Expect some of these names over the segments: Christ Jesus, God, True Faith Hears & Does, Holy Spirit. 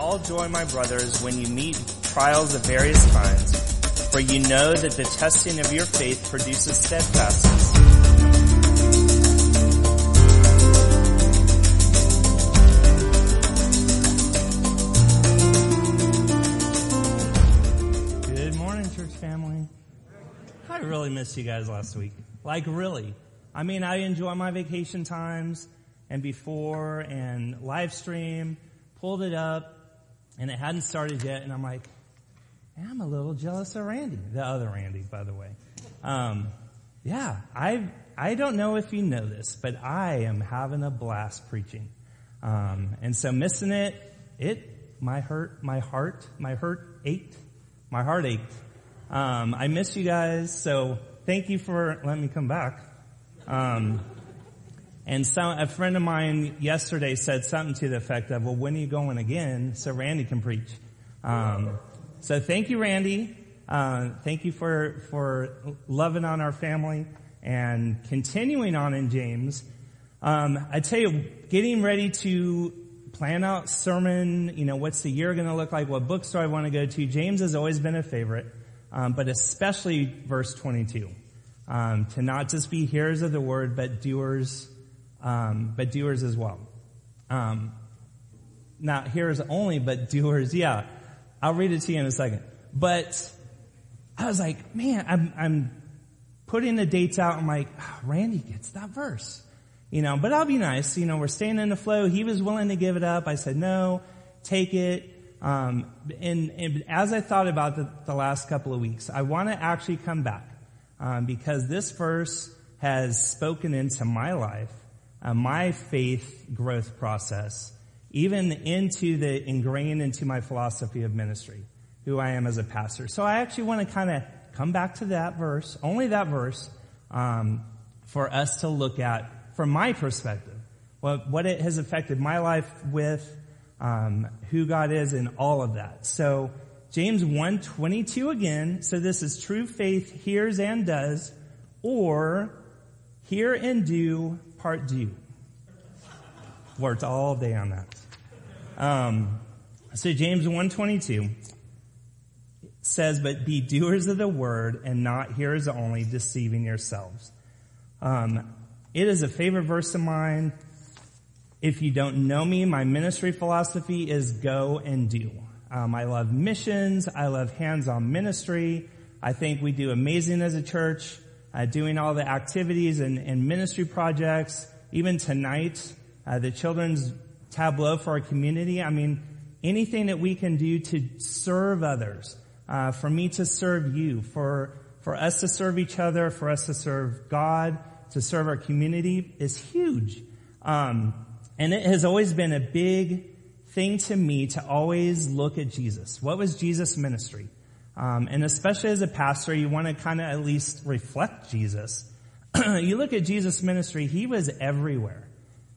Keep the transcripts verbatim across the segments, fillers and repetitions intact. all joy, my brothers, when you meet trials of various kinds, for you know that the testing of your faith produces steadfastness. Good morning, church family. I really missed you guys last week. Like, really. I mean, I enjoy my vacation times and before and live stream. Pulled it up, and it hadn't started yet, and I'm like, I'm a little jealous of Randy, the other Randy, by the way. Um, yeah, I I don't know if you know this, but I am having a blast preaching, um, and so missing it, it my hurt, my heart, my hurt ached, my heart ached. Um, I miss you guys, so thank you for letting me come back. Um, And some, a friend of mine yesterday said something to the effect of, well, when are you going again so Randy can preach? Um, so thank you, Randy. Uh, thank you for, for loving on our family and continuing on in James. Um, I tell you, getting ready to plan out sermon, you know, what's the year going to look like? What books do I want to go to? James has always been a favorite, um, but especially verse twenty-two. Um, to not just be hearers of the word, but doers Um, but doers as well. Um, not hearers only, but doers. Yeah, I'll read it to you in a second. But I was like, man, I'm, I'm putting the dates out. I'm like, oh, Randy gets that verse, you know. But I'll be nice, you know. We're staying in the flow. He was willing to give it up. I said, no, take it. Um, and, and as I thought about the, the last couple of weeks, I want to actually come back um, because this verse has spoken into my life. Uh, my faith growth process, even into the ingrained into my philosophy of ministry, who I am as a pastor. So I actually want to kind of come back to that verse, only that verse, um, for us to look at from my perspective, what, what it has affected my life with, um, who God is and all of that. So James one twenty-two again. So this is true faith hears and does, or hear and do. Part D. Worked all day on that. Um, so James one twenty-two says, but be doers of the word and not hearers only, deceiving yourselves. Um, it is a favorite verse of mine. If you don't know me, my ministry philosophy is go and do. Um, I love missions. I love hands-on ministry. I think we do amazing as a church. Uh, doing all the activities and, and ministry projects, even tonight, uh, the children's tableau for our community. I mean, anything that we can do to serve others, uh, for me to serve you, for, for us to serve each other, for us to serve God, to serve our community is huge. Um, and it has always been a big thing to me to always look at Jesus. What was Jesus' ministry? Um, and especially as a pastor, you want to kind of at least reflect Jesus. You look at Jesus' ministry, he was everywhere.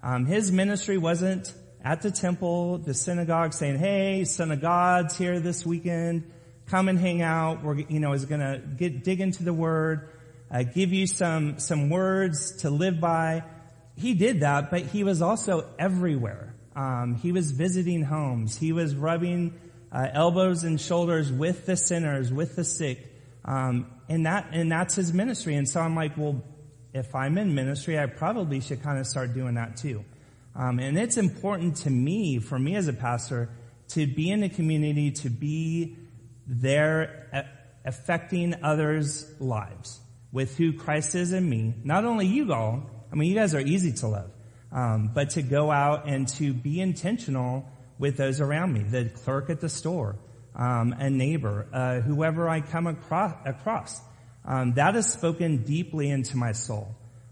Um, his ministry wasn't at the temple, the synagogue, saying, hey, Son of God's here this weekend. Come and hang out. We're, you know, is going to get dig into the word, uh, give you some, some words to live by. He did that, but he was also everywhere. Um, he was visiting homes. He was rubbing Uh, elbows and shoulders with the sinners, with the sick, um, and that and that's his ministry. And so I'm like, well, if I'm in ministry, I probably should kind of start doing that too. Um, and it's important to me, for me as a pastor, to be in the community, to be there, a- affecting others' lives with who Christ is in me. Not only you all, I mean, you guys are easy to love, um, but to go out and to be intentional with those around me, the clerk at the store, um, a neighbor, uh, whoever I come across. across. Um, that has spoken deeply into my soul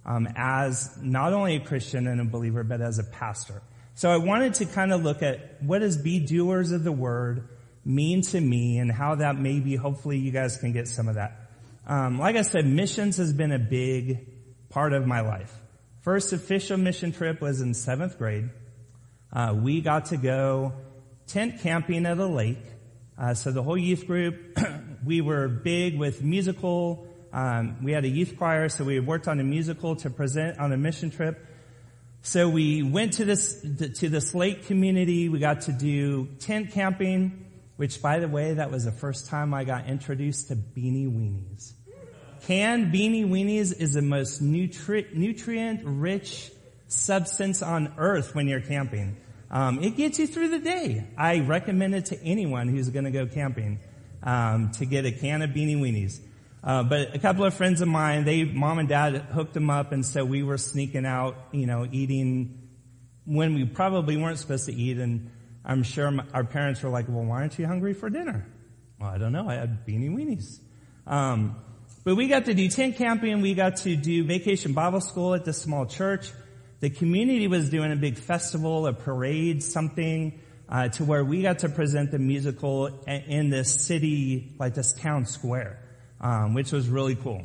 um, as not only a Christian and a believer, but as a pastor. So I wanted to kind of look at what does be doers of the word mean to me and how that may be. Hopefully you guys can get some of that. Um, like I said, missions has been a big part of my life. First official mission trip was in seventh grade. Uh, we got to go tent camping at a lake. Uh, so the whole youth group, we were big with musical. Um, we had a youth choir, so we worked on a musical to present on a mission trip. So we went to this to this lake community. We got to do tent camping, which, by the way, that was the first time I got introduced to beanie weenies. Canned beanie weenies is the most nutri- nutrient-rich substance on earth when you're camping. Um, it gets you through the day. I recommend it to anyone who's going to go camping um, to get a can of beanie weenies. Uh, but a couple of friends of mine, they, mom and dad hooked them up, and so we were sneaking out, you know, eating when we probably weren't supposed to eat. And I'm sure my, our parents were like, well, why aren't you hungry for dinner? Well, I don't know. I had beanie weenies. Um, but we got to do tent camping. We got to do vacation Bible school at this small church. The community was doing a big festival, a parade, something, uh, to where we got to present the musical in this city, like this town square. Um, which was really cool.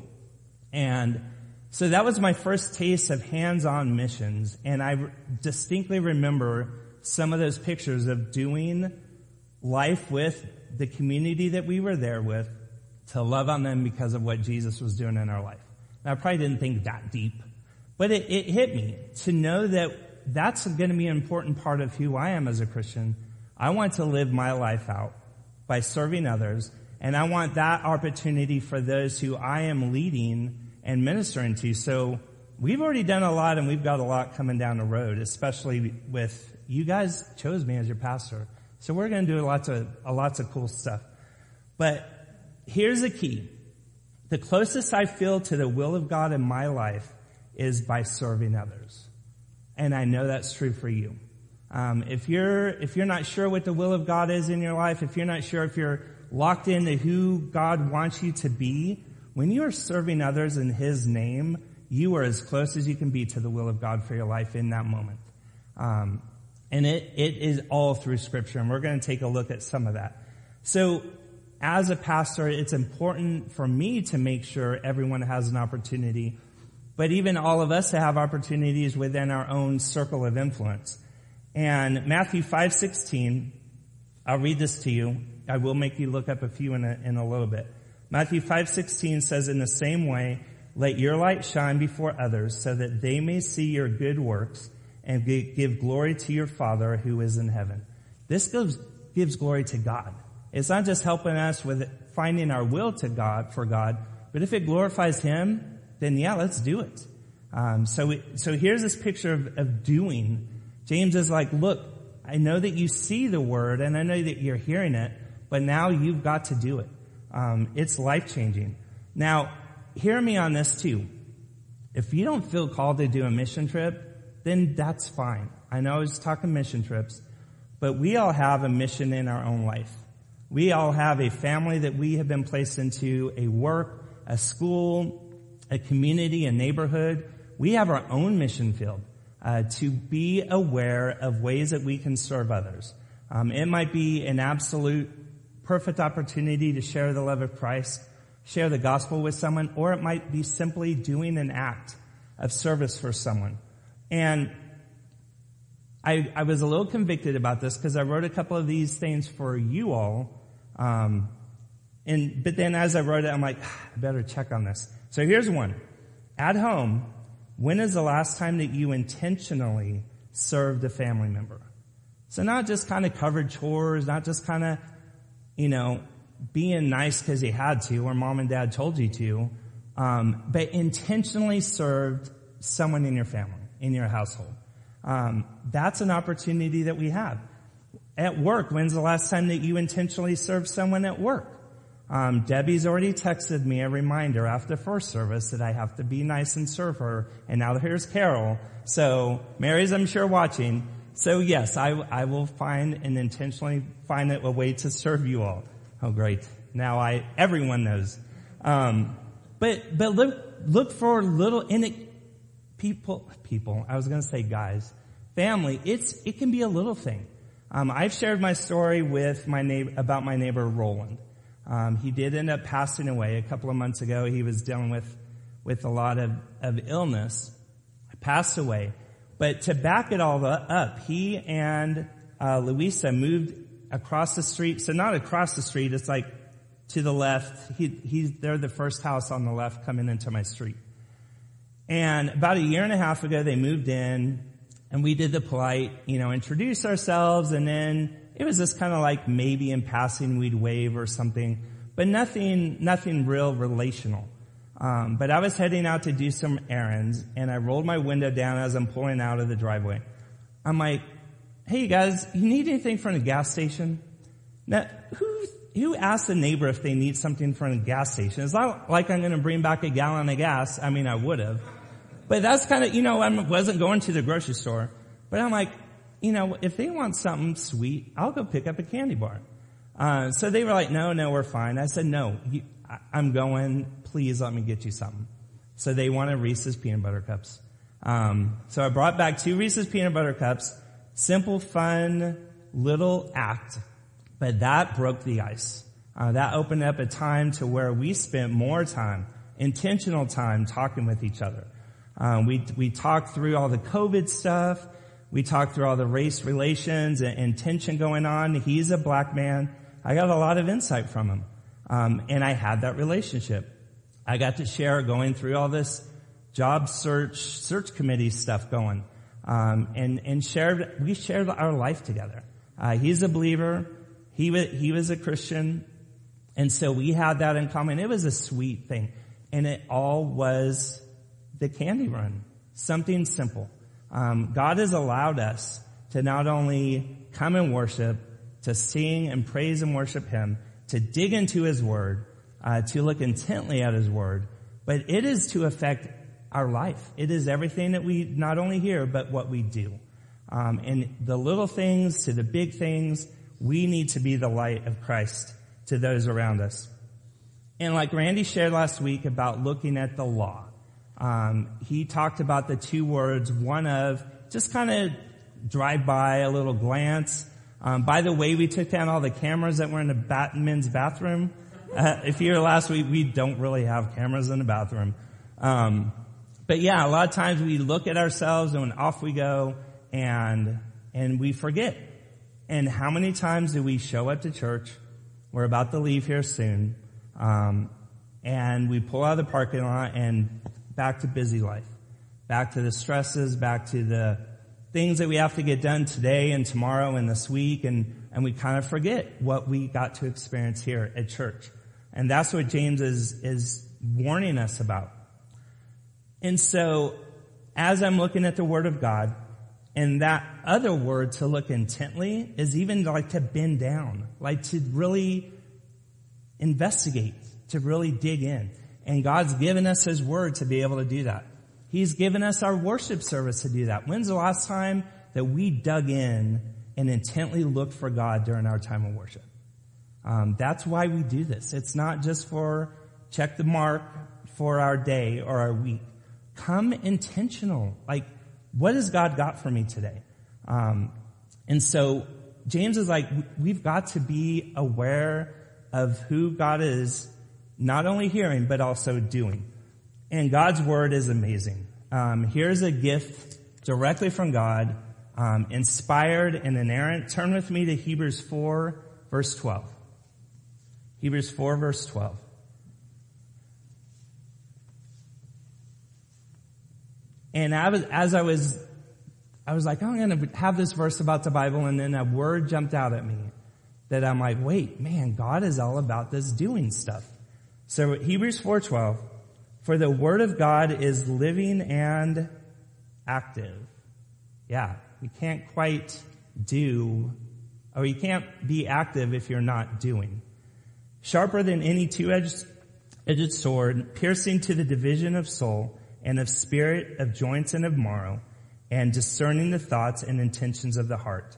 And so that was my first taste of hands-on missions. And I re- distinctly remember some of those pictures of doing life with the community that we were there with, to love on them because of what Jesus was doing in our life. Now, I probably didn't think that deep, but it, it hit me to know that that's going to be an important part of who I am as a Christian. I want to live my life out by serving others. And I want that opportunity for those who I am leading and ministering to. So we've already done a lot, and we've got a lot coming down the road, especially with you guys chose me as your pastor. So we're going to do lots of lots of cool stuff. But here's the key. The closest I feel to the will of God in my life is by serving others. And I know that's true for you. Um, if you're if you're not sure what the will of God is in your life, if you're not sure if you're locked into who God wants you to be, when you are serving others in His name, you are as close as you can be to the will of God for your life in that moment. Um, and it, it is all through Scripture, and we're going to take a look at some of that. So as a pastor, it's important for me to make sure everyone has an opportunity, but even all of us to have opportunities within our own circle of influence. And Matthew five sixteen, I'll read this to you. I will make you look up a few in a, in a little bit. Matthew five sixteen says, "In the same way, let your light shine before others so that they may see your good works and give glory to your Father who is in heaven." This gives, gives glory to God. It's not just helping us with finding our will to God, for God, but if it glorifies Him, then yeah, let's do it. Um, so, we, so here's this picture of, of doing. James is like, look, I know that you see the word and I know that you're hearing it, but now you've got to do it. Um, it's life-changing. Now, hear me on this too. If you don't feel called to do a mission trip, then that's fine. I know I was talking mission trips, but we all have a mission in our own life. We all have a family that we have been placed into, a work, a school, a community, a neighborhood. We have our own mission field uh, to be aware of ways that we can serve others. Um, it might be an absolute perfect opportunity to share the love of Christ, share the gospel with someone, or it might be simply doing an act of service for someone. And I, I was a little convicted about this because I wrote a couple of these things for you all. Um, and but then as I wrote it, I'm like, ah, I better check on this. So here's one. At home, when is the last time that you intentionally served a family member? So not just kind of covered chores, not just kind of, you know, being nice because you had to or mom and dad told you to, um, but intentionally served someone in your family, in your household. Um, that's an opportunity that we have. At work, when's the last time that you intentionally served someone at work? Um, Debbie's already texted me a reminder after first service that I have to be nice and serve her, and now here's Carol. So Mary's, I'm sure, watching. So yes, I, I will find and intentionally find a way to serve you all. Oh, great. Now I, everyone knows. Um, but, but look, look for little, in it, people, people, I was going to say guys, family, it's, it can be a little thing. Um, I've shared my story with my neighbor, about my neighbor Roland. Um, he did end up passing away a couple of months ago. He was dealing with, with a lot of, of illness. I passed away. But to back it all up, he and uh Louisa moved across the street. So not across the street, it's like to the left. He, he's, they're the first house on the left coming into my street. And about a year and a half ago, they moved in. and we did the polite, you know, introduce ourselves, and then it was just kind of like maybe in passing we'd wave or something, but nothing, nothing real relational. Um, but I was heading out to do some errands, and I rolled my window down as I'm pulling out of the driveway. I'm like, "Hey, you guys, you need anything from the gas station?" Now, who who asks the neighbor if they need something from a gas station? It's not like I'm going to bring back a gallon of gas. I mean, I would have. But that's kind of, you know, I wasn't going to the grocery store. But I'm like, you know, if they want something sweet, I'll go pick up a candy bar. Uh, so they were like, no, no, we're fine. I said, no, you, I, I'm going. Please let me get you something. So they wanted Reese's peanut butter cups. Um, so I brought back two Reese's peanut butter cups. Simple, fun, little act. But that broke the ice. Uh, that opened up a time to where we spent more time, intentional time, talking with each other. Um, we we talked through all the COVID stuff. We talked through all the race relations and, and tension going on. He's a black man. I got a lot of insight from him. Um, and I had that relationship. I got to share going through all this job search, search committee stuff going. Um, and, and shared, we shared our life together. Uh, he's a believer. He was, he was a Christian. And so we had that in common. It was a sweet thing. And it all was the candy run. Something simple. Um, God has allowed us to not only come and worship, to sing and praise and worship Him, to dig into His Word, uh, to look intently at His Word, but it is to affect our life. It is everything that we not only hear, but what we do. Um, and the little things to the big things, we need to be the light of Christ to those around us. And like Randy shared last week about looking at the law, Um, he talked about the two words, one of just kind of drive by, a little glance. Um, by the way, we took down all the cameras that were in the bat- men's bathroom. Uh, if you were last week, we don't really have cameras in the bathroom. Um, but yeah, a lot of times we look at ourselves and off we go and, and we forget. And how many times do we show up to church? We're about to leave here soon. Um, and we pull out of the parking lot and back to busy life, back to the stresses, back to the things that we have to get done today and tomorrow and this week, and, and we kind of forget what we got to experience here at church. And that's what James is is warning us about. And so as I'm looking at the Word of God, and that other word to look intently is even like to bend down, like to really investigate, to really dig in. And God's given us His Word to be able to do that. He's given us our worship service to do that. When's the last time that we dug in and intently looked for God during our time of worship? Um, that's why we do this. It's not just for check the mark for our day or our week. Come intentional. Like, what has God got for me today? Um, and so James is like, we've got to be aware of who God is, not only hearing, but also doing. And God's Word is amazing. Um, here's a gift directly from God, um, inspired and inerrant. Turn with me to Hebrews four, verse twelve. Hebrews four, verse twelve. And I was, as I was, I was like, I'm going to have this verse about the Bible, and then a word jumped out at me that I'm like, wait, man, God is all about this doing stuff. So Hebrews four twelve, for the Word of God is living and active. Yeah, you can't quite do, or you can't be active if you're not doing. Sharper than any two-edged sword, piercing to the division of soul and of spirit, of joints and of marrow, and discerning the thoughts and intentions of the heart.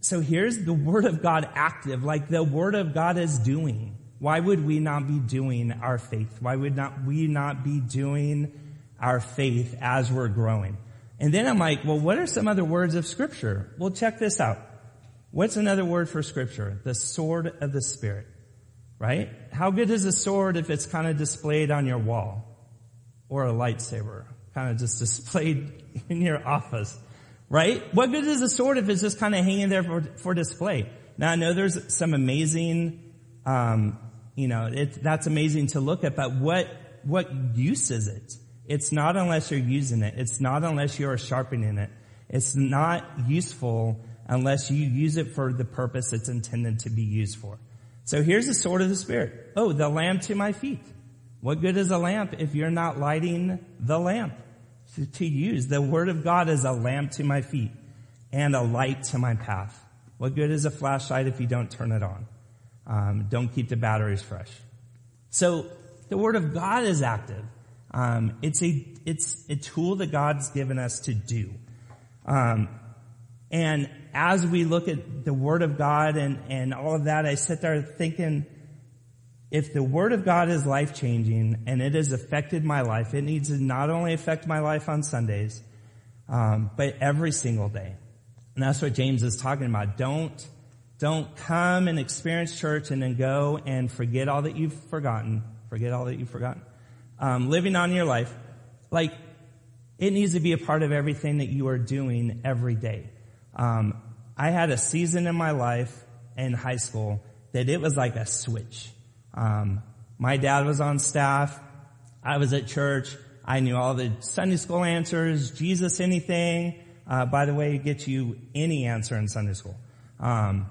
So here's the Word of God active, like the Word of God is doing. Why would we not be doing our faith? Why would not we not be doing our faith as we're growing? And then I'm like, well, what are some other words of Scripture? Well, check this out. What's another word for Scripture? The sword of the Spirit, right? How good is a sword if it's kind of displayed on your wall? Or a lightsaber, kind of just displayed in your office, right? What good is a sword if it's just kind of hanging there for, for display? Now, I know there's some amazing... Um, you know, it, that's amazing to look at, but what, what use is it It's not unless you're using it. It's not unless you're sharpening it. It's not useful unless you use it for the purpose it's intended to be used for. So here's the sword of the Spirit. Oh, the lamp to my feet. What good is a lamp if you're not lighting the lamp to, to use? The Word of God is a lamp to my feet and a light to my path. What good is a flashlight if you don't turn it on? Um, don't keep the batteries fresh. So the Word of God is active. Um, it's a it's a tool that God's given us to do. Um, and as we look at the Word of God and, and all of that, I sit there thinking, if the Word of God is life-changing and it has affected my life, it needs to not only affect my life on Sundays, um, but every single day. And that's what James is talking about. Don't, don't come and experience church and then go and forget all that you've forgotten. Forget all that you've forgotten. Um, living on your life, like, it needs to be a part of everything that you are doing every day. Um, I had a season in my life in high school that it was like a switch. Um, my dad was on staff. I was at church. I knew all the Sunday school answers, Jesus, anything. Uh, by the way, it gets you any answer in Sunday school. Um,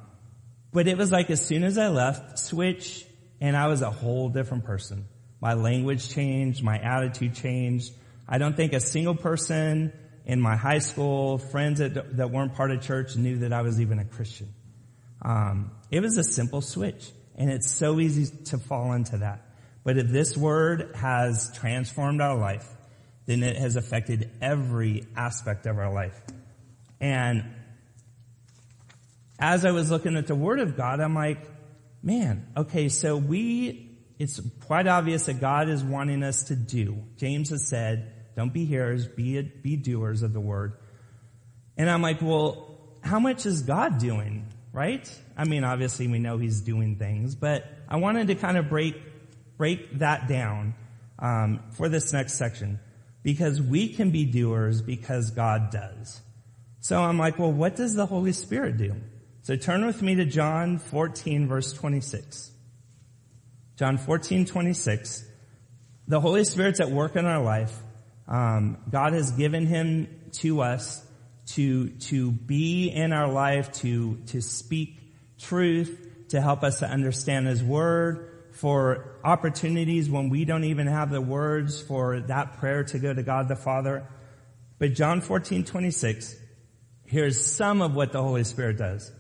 but it was like as soon as I left, switch, and I was a whole different person. My language changed. My attitude changed. I don't think a single person in my high school, friends that, that weren't part of church, knew that I was even a Christian. Um, it was a simple switch, and it's so easy to fall into that. But if this word has transformed our life, then it has affected every aspect of our life. And as I was looking at the Word of God, I'm like, man, okay, so we... It's quite obvious that God is wanting us to do. James has said, don't be hearers, be, be doers of the word. And I'm like, well, how much is God doing, right? I mean, obviously we know he's doing things, but I wanted to kind of break, break that down, um, for this next section, because we can be doers because God does. So I'm like, well, what does the Holy Spirit do? So turn with me to John fourteen, verse twenty-six. John fourteen, twenty-six, the Holy Spirit's at work in our life. Um, God has given him to us to, to be in our life, to, to speak truth, to help us to understand his word, for opportunities when we don't even have the words for that prayer to go to God the Father. But John fourteen, twenty-six, here's some of what the Holy Spirit does.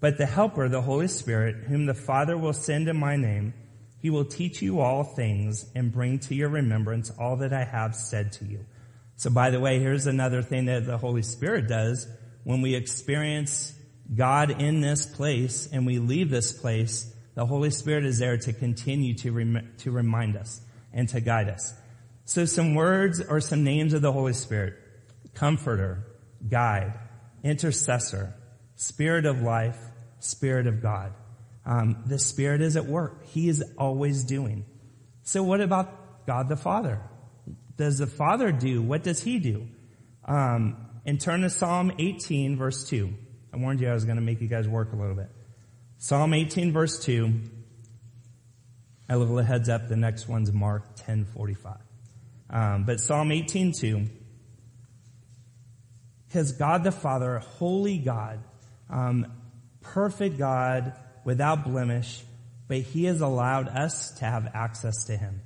But the Helper, the Holy Spirit, whom the Father will send in my name, he will teach you all things and bring to your remembrance all that I have said to you. So by the way, here's another thing that the Holy Spirit does. When we experience God in this place and we leave this place, the Holy Spirit is there to continue to rem- to remind us and to guide us. So some words or some names of the Holy Spirit: Comforter, Guide, Intercessor, Spirit of Life, Spirit of God. Um, the Spirit is at work. He is always doing. So what about God the Father? Does the Father do? What does he do? Um, and turn to Psalm eighteen, verse two. I warned you I was going to make you guys work a little bit. Psalm eighteen, verse two. I level the heads up. The next one's Mark ten forty-five. Um, but Psalm eighteen, two. Because God the Father, holy God, um, perfect God, without blemish, but he has allowed us to have access to him.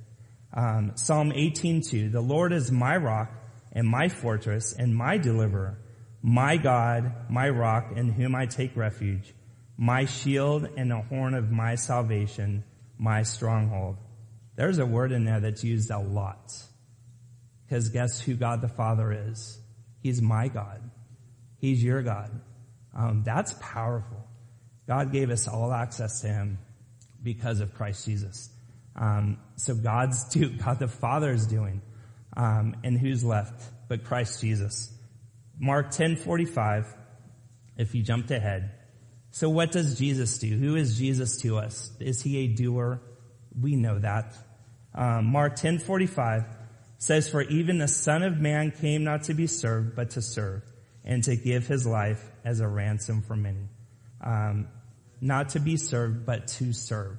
Um, Psalm eighteen two, the Lord is my rock and my fortress and my deliverer, my God, my rock in whom I take refuge, my shield and the horn of my salvation, my stronghold. There's a word in there that's used a lot, because guess who God the Father is? He's my God. He's your God. Um, that's powerful. God gave us all access to him because of Christ Jesus. Um, so God's do, God the Father is doing. Um, and who's left but Christ Jesus? Mark ten forty-five, if you jumped ahead. So what does Jesus do? Who is Jesus to us? Is he a doer? We know that. Um, Mark ten forty-five says, for even the Son of Man came not to be served, but to serve, and to give his life as a ransom for many. Um, not to be served, but to serve.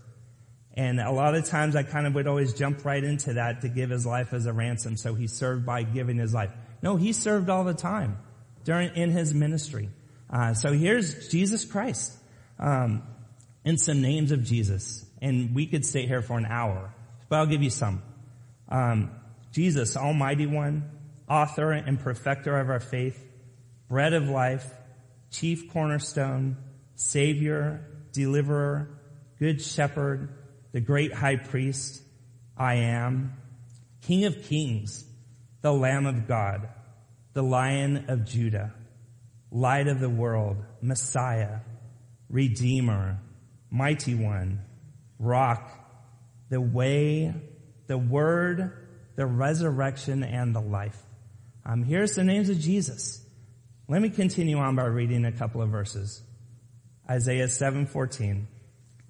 And a lot of times I kind of would always jump right into that to give his life as a ransom. So he served by giving his life. No, he served all the time during in his ministry. Uh, so here's Jesus Christ um, and some names of Jesus. And we could stay here for an hour, but I'll give you some. Um, Jesus, Almighty One, Author and Perfecter of our faith, Bread of Life, Chief Cornerstone, Savior, Deliverer, Good Shepherd, the Great High Priest, I Am, King of Kings, the Lamb of God, the Lion of Judah, Light of the World, Messiah, Redeemer, Mighty One, Rock, the Way, the Word, the Resurrection, and the Life. Um, here's the names of Jesus. Let me continue on by reading a couple of verses. Isaiah seven fourteen.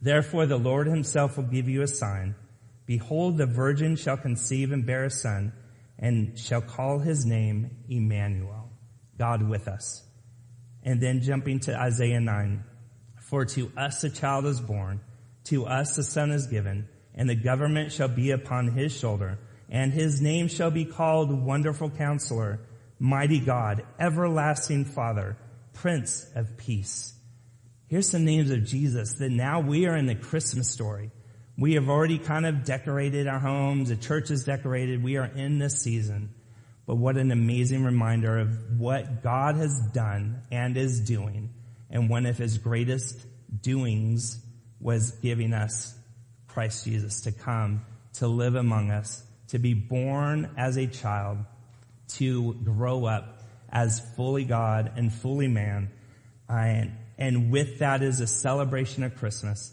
Therefore the Lord himself will give you a sign. Behold, the virgin shall conceive and bear a son, and shall call his name Emmanuel, God with us. And then jumping to Isaiah nine. For to us a child is born, to us a son is given, and the government shall be upon his shoulder, and his name shall be called Wonderful Counselor, Mighty God, Everlasting Father, Prince of Peace. Here's some names of Jesus that now we are in the Christmas story. We have already kind of decorated our homes. The church is decorated. We are in this season. But what an amazing reminder of what God has done and is doing. And one of his greatest doings was giving us Christ Jesus to come, to live among us, to be born as a child, to grow up as fully God and fully man. And, and with that is a celebration of Christmas.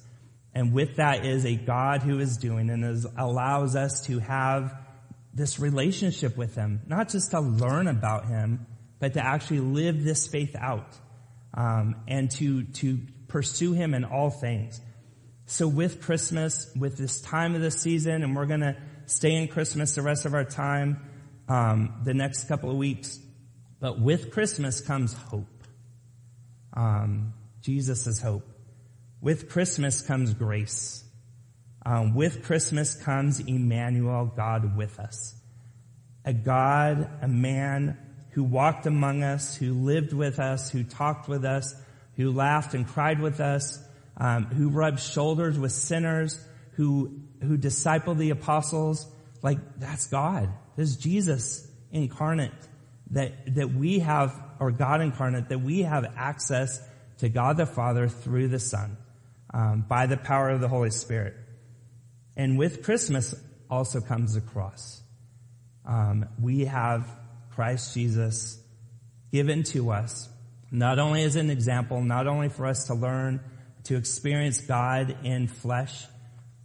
And with that is a God who is doing and is, allows us to have this relationship with him, not just to learn about him, but to actually live this faith out um, and to to pursue him in all things. So with Christmas, with this time of the season, and we're going to stay in Christmas the rest of our time, um, the next couple of weeks. But with Christmas comes hope. Um, Jesus is hope. With Christmas comes grace. Um, with Christmas comes Emmanuel, God with us. A God, a man who walked among us, who lived with us, who talked with us, who laughed and cried with us, um, who rubbed shoulders with sinners, who who discipled the apostles. Like, that's God. There's Jesus incarnate that that we have, or God incarnate, that we have access to God the Father through the Son, um, by the power of the Holy Spirit. And with Christmas also comes the cross. Um, we have Christ Jesus given to us, not only as an example, not only for us to learn, to experience God in flesh,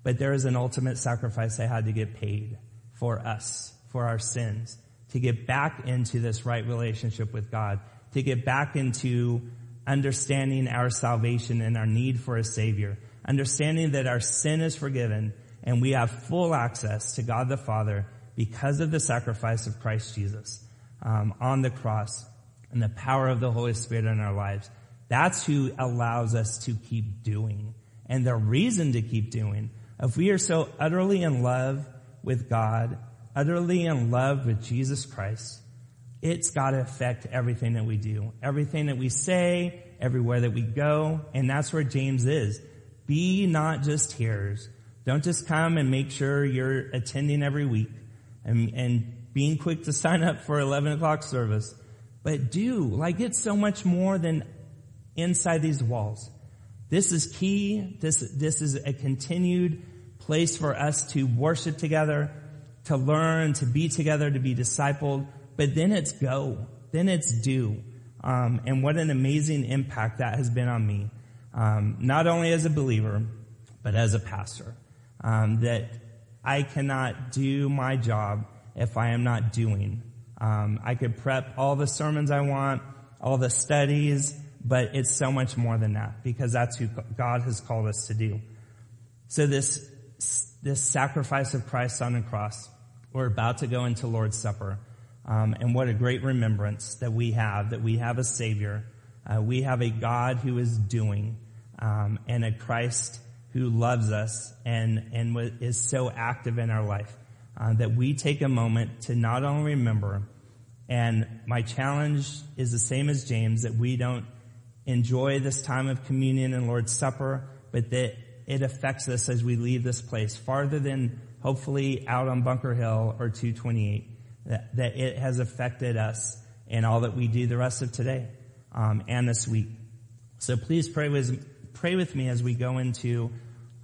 but there is an ultimate sacrifice that had to get paid for us, for our sins, to get back into this right relationship with God, to get back into understanding our salvation and our need for a Savior, understanding that our sin is forgiven and we have full access to God the Father because of the sacrifice of Christ Jesus um, on the cross and the power of the Holy Spirit in our lives. That's who allows us to keep doing, and the reason to keep doing. If we are so utterly in love with God, utterly in love with Jesus Christ, it's got to affect everything that we do, everything that we say, everywhere that we go. And that's where James is. Be not just hearers. Don't just come and make sure you're attending every week and, and being quick to sign up for eleven o'clock service. But do, like, it's so much more than inside these walls. This is key. This, this is a continued place for us to worship together, to learn, to be together, to be discipled. But then it's go. Then it's do. Um, and what an amazing impact that has been on me. Um, not only as a believer, but as a pastor. Um, that I cannot do my job if I am not doing. Um, I could prep all the sermons I want, all the studies, but it's so much more than that, because that's who God has called us to do. So this, this sacrifice of Christ on the cross, we're about to go into Lord's Supper. Um, and what a great remembrance that we have, that we have a Savior. Uh, we have a God who is doing, um, and a Christ who loves us and, and is so active in our life, uh, that we take a moment to not only remember, and my challenge is the same as James, that we don't enjoy this time of communion and Lord's Supper, but that it affects us as we leave this place farther than hopefully out on Bunker Hill or two twenty-eight, that, that it has affected us in all that we do the rest of today um, and this week. So please pray with, pray with me as we go into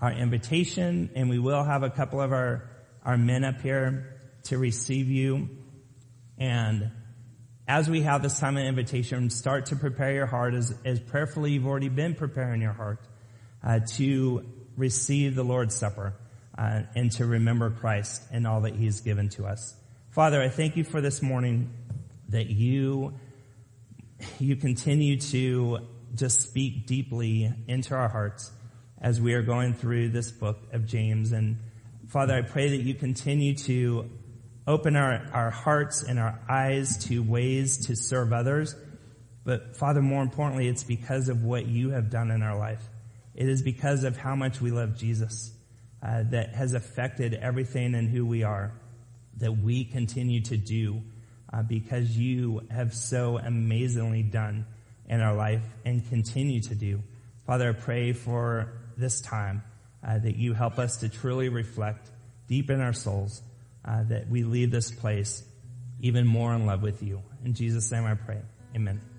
our invitation, and we will have a couple of our, our men up here to receive you. And as we have this time of invitation, start to prepare your heart as, as prayerfully you've already been preparing your heart uh, to receive the Lord's Supper uh, and to remember Christ and all that he's given to us. Father, I thank you for this morning, that you, you continue to just speak deeply into our hearts as we are going through this book of James. And Father, I pray that you continue to open our, our hearts and our eyes to ways to serve others. But Father, more importantly, it's because of what you have done in our life. It is because of how much we love Jesus uh, that has affected everything and who we are, that we continue to do uh, because you have so amazingly done in our life and continue to do. Father, I pray for this time uh, that you help us to truly reflect deep in our souls, Uh, that we leave this place even more in love with you. In Jesus' name I pray. Amen.